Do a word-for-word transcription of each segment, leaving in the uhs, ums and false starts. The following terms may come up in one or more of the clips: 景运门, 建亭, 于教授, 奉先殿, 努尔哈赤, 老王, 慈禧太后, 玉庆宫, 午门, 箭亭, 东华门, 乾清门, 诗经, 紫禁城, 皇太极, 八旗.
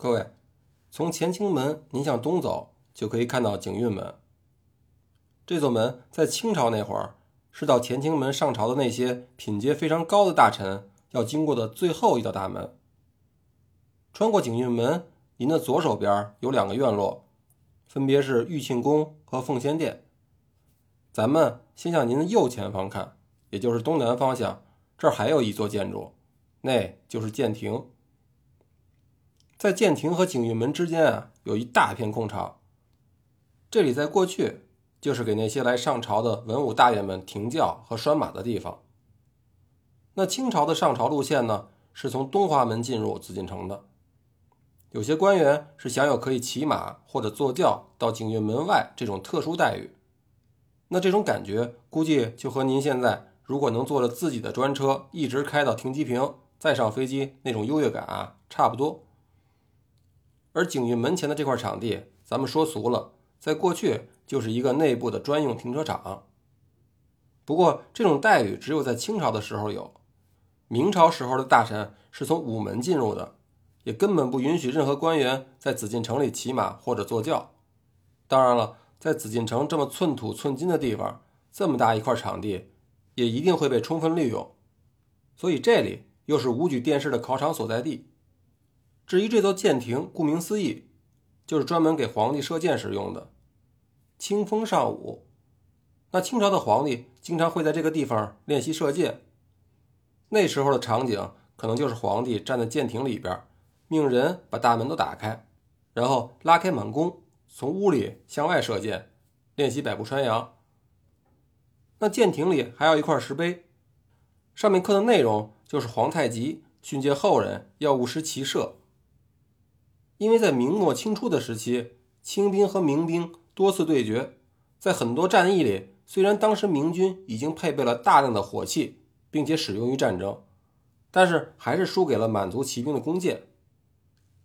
各位，从乾清门您向东走，就可以看到景运门。这座门在清朝那会儿是到乾清门上朝的那些品阶非常高的大臣要经过的最后一道大门。穿过景运门，您的左手边有两个院落，分别是玉庆宫和奉先殿。咱们先向您的右前方看，也就是东南方向，这儿还有一座建筑，那就是建亭。在建亭和景运门之间啊，有一大片空场，这里在过去就是给那些来上朝的文武大爷们停轿和拴马的地方。那清朝的上朝路线呢，是从东华门进入紫禁城的，有些官员是享有可以骑马或者坐轿到景运门外这种特殊待遇。那这种感觉估计就和您现在如果能坐着自己的专车一直开到停机坪再上飞机那种优越感啊差不多。而景运门前的这块场地，咱们说俗了，在过去就是一个内部的专用停车场。不过这种待遇只有在清朝的时候有，明朝时候的大臣是从午门进入的，也根本不允许任何官员在紫禁城里骑马或者坐轿。当然了，在紫禁城这么寸土寸金的地方，这么大一块场地也一定会被充分利用，所以这里又是武举殿试的考场所在地。至于这座箭亭，顾名思义就是专门给皇帝射箭使用的，清风上午。那清朝的皇帝经常会在这个地方练习射箭，那时候的场景可能就是皇帝站在箭亭里边，命人把大门都打开，然后拉开满弓，从屋里向外射箭，练习百步穿杨。那箭亭里还有一块石碑，上面刻的内容就是皇太极训诫后人要务实骑射。因为在明末清初的时期，清兵和明兵多次对决，在很多战役里，虽然当时明军已经配备了大量的火器并且使用于战争，但是还是输给了满族骑兵的弓箭。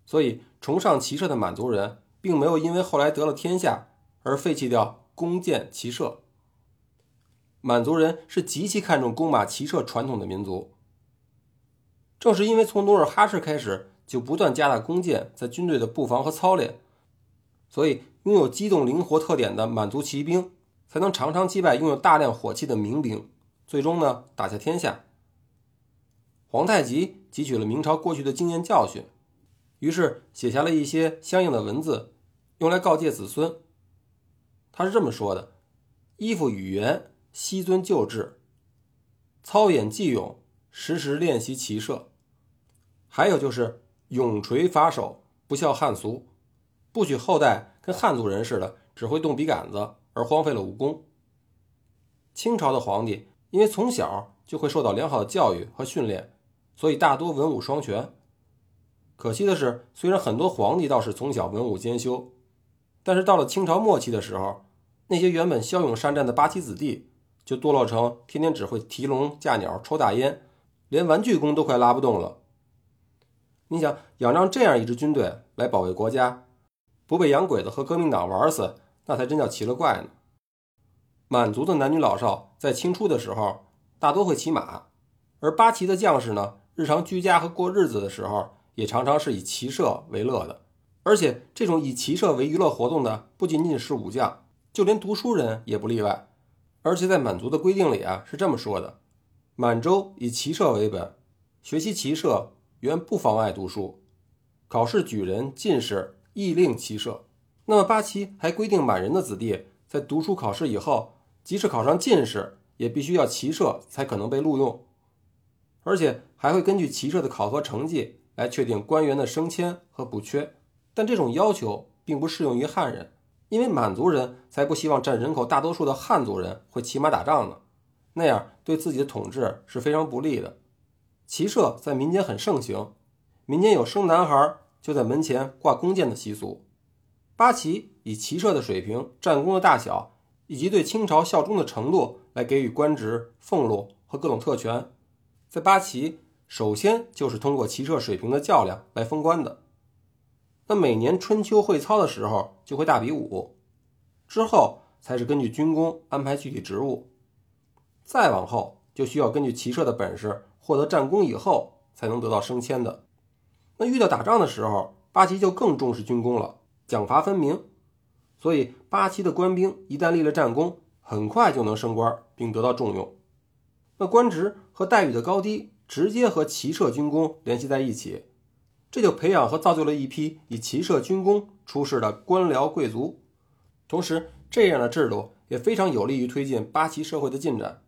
所以崇尚骑射的满族人并没有因为后来得了天下而废弃掉弓箭骑射。满族人是极其看重弓马骑射传统的民族，正是因为从努尔哈赤开始就不断加大弓箭在军队的布防和操练，所以拥有机动灵活特点的满族骑兵才能常常击败拥有大量火器的明兵，最终呢打下天下。皇太极汲取了明朝过去的经验教训，于是写下了一些相应的文字用来告诫子孙。他是这么说的：依附语言，悉遵旧制，操演技勇，时时练习骑射。还有就是永垂法守，不效汉俗，不许后代跟汉族人似的只会动笔杆子而荒废了武功。清朝的皇帝因为从小就会受到良好的教育和训练，所以大多文武双全。可惜的是，虽然很多皇帝倒是从小文武兼修，但是到了清朝末期的时候，那些原本骁勇善战的八旗子弟就堕落成天天只会提笼架鸟抽大烟，连玩具工都快拉不动了。你想仰仗这样一支军队来保卫国家，不被洋鬼子和革命党玩死，那才真叫奇了怪呢。满族的男女老少在清初的时候大多会骑马，而八旗的将士呢，日常居家和过日子的时候也常常是以骑射为乐的。而且这种以骑射为娱乐活动的不仅仅是武将，就连读书人也不例外。而且在满族的规定里啊，是这么说的：满洲以骑射为本，学习骑射原不妨碍读书，考试举人、进士亦令骑射。那么八旗还规定，满人的子弟在读书考试以后，即使考上进士，也必须要骑射才可能被录用，而且还会根据骑射的考核成绩来确定官员的升迁和补缺。但这种要求并不适用于汉人，因为满族人才不希望占人口大多数的汉族人会骑马打仗呢，那样对自己的统治是非常不利的。骑射在民间很盛行，民间有生男孩就在门前挂弓箭的习俗。八旗以骑射的水平、战功的大小以及对清朝效忠的程度来给予官职、俸禄和各种特权。在八旗，首先就是通过骑射水平的较量来封官的。那每年春秋会操的时候就会大比武，之后才是根据军功安排具体职务，再往后就需要根据骑射的本事获得战功以后才能得到升迁的。那遇到打仗的时候，八旗就更重视军功了，奖罚分明。所以八旗的官兵一旦立了战功，很快就能升官并得到重用。那官职和待遇的高低直接和骑射军功联系在一起，这就培养和造就了一批以骑射军功出仕的官僚贵族。同时这样的制度也非常有利于推进八旗社会的进展。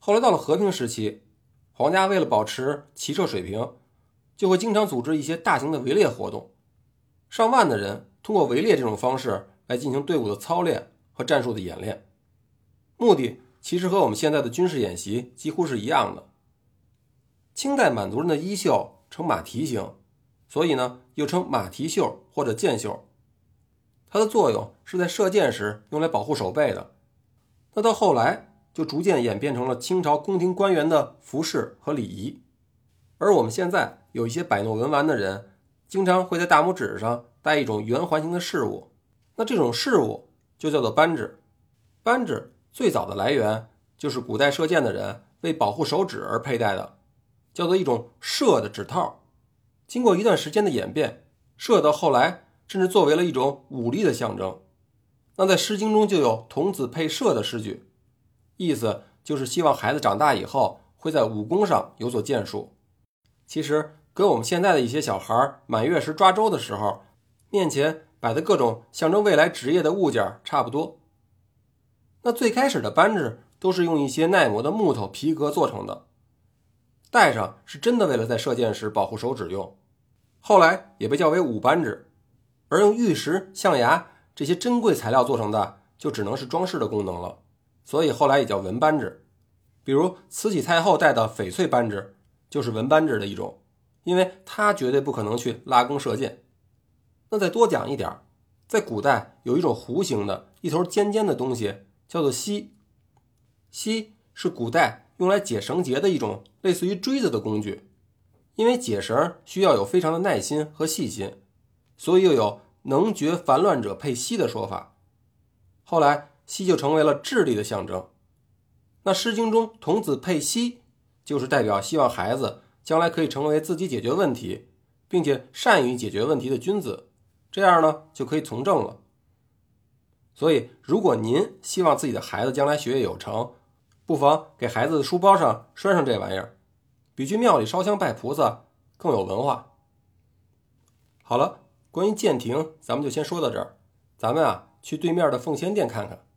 后来到了和平时期，皇家为了保持骑射水平，就会经常组织一些大型的围猎活动，上万的人通过围猎这种方式来进行队伍的操练和战术的演练，目的其实和我们现在的军事演习几乎是一样的。清代满族人的衣袖呈马蹄形，所以呢又称马蹄袖或者箭袖，它的作用是在射箭时用来保护手背的。那到后来就逐渐演变成了清朝宫廷官员的服饰和礼仪。而我们现在有一些摆弄文玩的人，经常会在大拇指上戴一种圆环形的饰物，那这种饰物就叫做扳指。扳指最早的来源就是古代射箭的人为保护手指而佩戴的，叫做一种射的指套。经过一段时间的演变，射到后来甚至作为了一种武力的象征。那在《诗经》中就有童子佩射的诗句，意思就是希望孩子长大以后会在武功上有所建树。其实跟我们现在的一些小孩满月时抓周的时候面前摆的各种象征未来职业的物件差不多。那最开始的扳指都是用一些耐磨的木头皮革做成的，戴上是真的为了在射箭时保护手指用，后来也被叫为武扳指。而用玉石、象牙这些珍贵材料做成的就只能是装饰的功能了，所以后来也叫文扳指。比如慈禧太后戴的翡翠扳指就是文扳指的一种，因为它绝对不可能去拉弓射箭。那再多讲一点，在古代有一种弧形的一头尖尖的东西叫做檄。檄是古代用来解绳结的一种类似于锥子的工具，因为解绳需要有非常的耐心和细心，所以又有能决烦乱者佩檄的说法。后来檄就成为了智力的象征。那《诗经》中童子佩檄就是代表希望孩子将来可以成为自己解决问题并且善于解决问题的君子，这样呢就可以从政了。所以如果您希望自己的孩子将来学业有成，不妨给孩子的书包上拴上这玩意儿，比去庙里烧香拜菩萨更有文化。好了，关于舰亭咱们就先说到这儿，咱们啊去对面的奉先殿看看。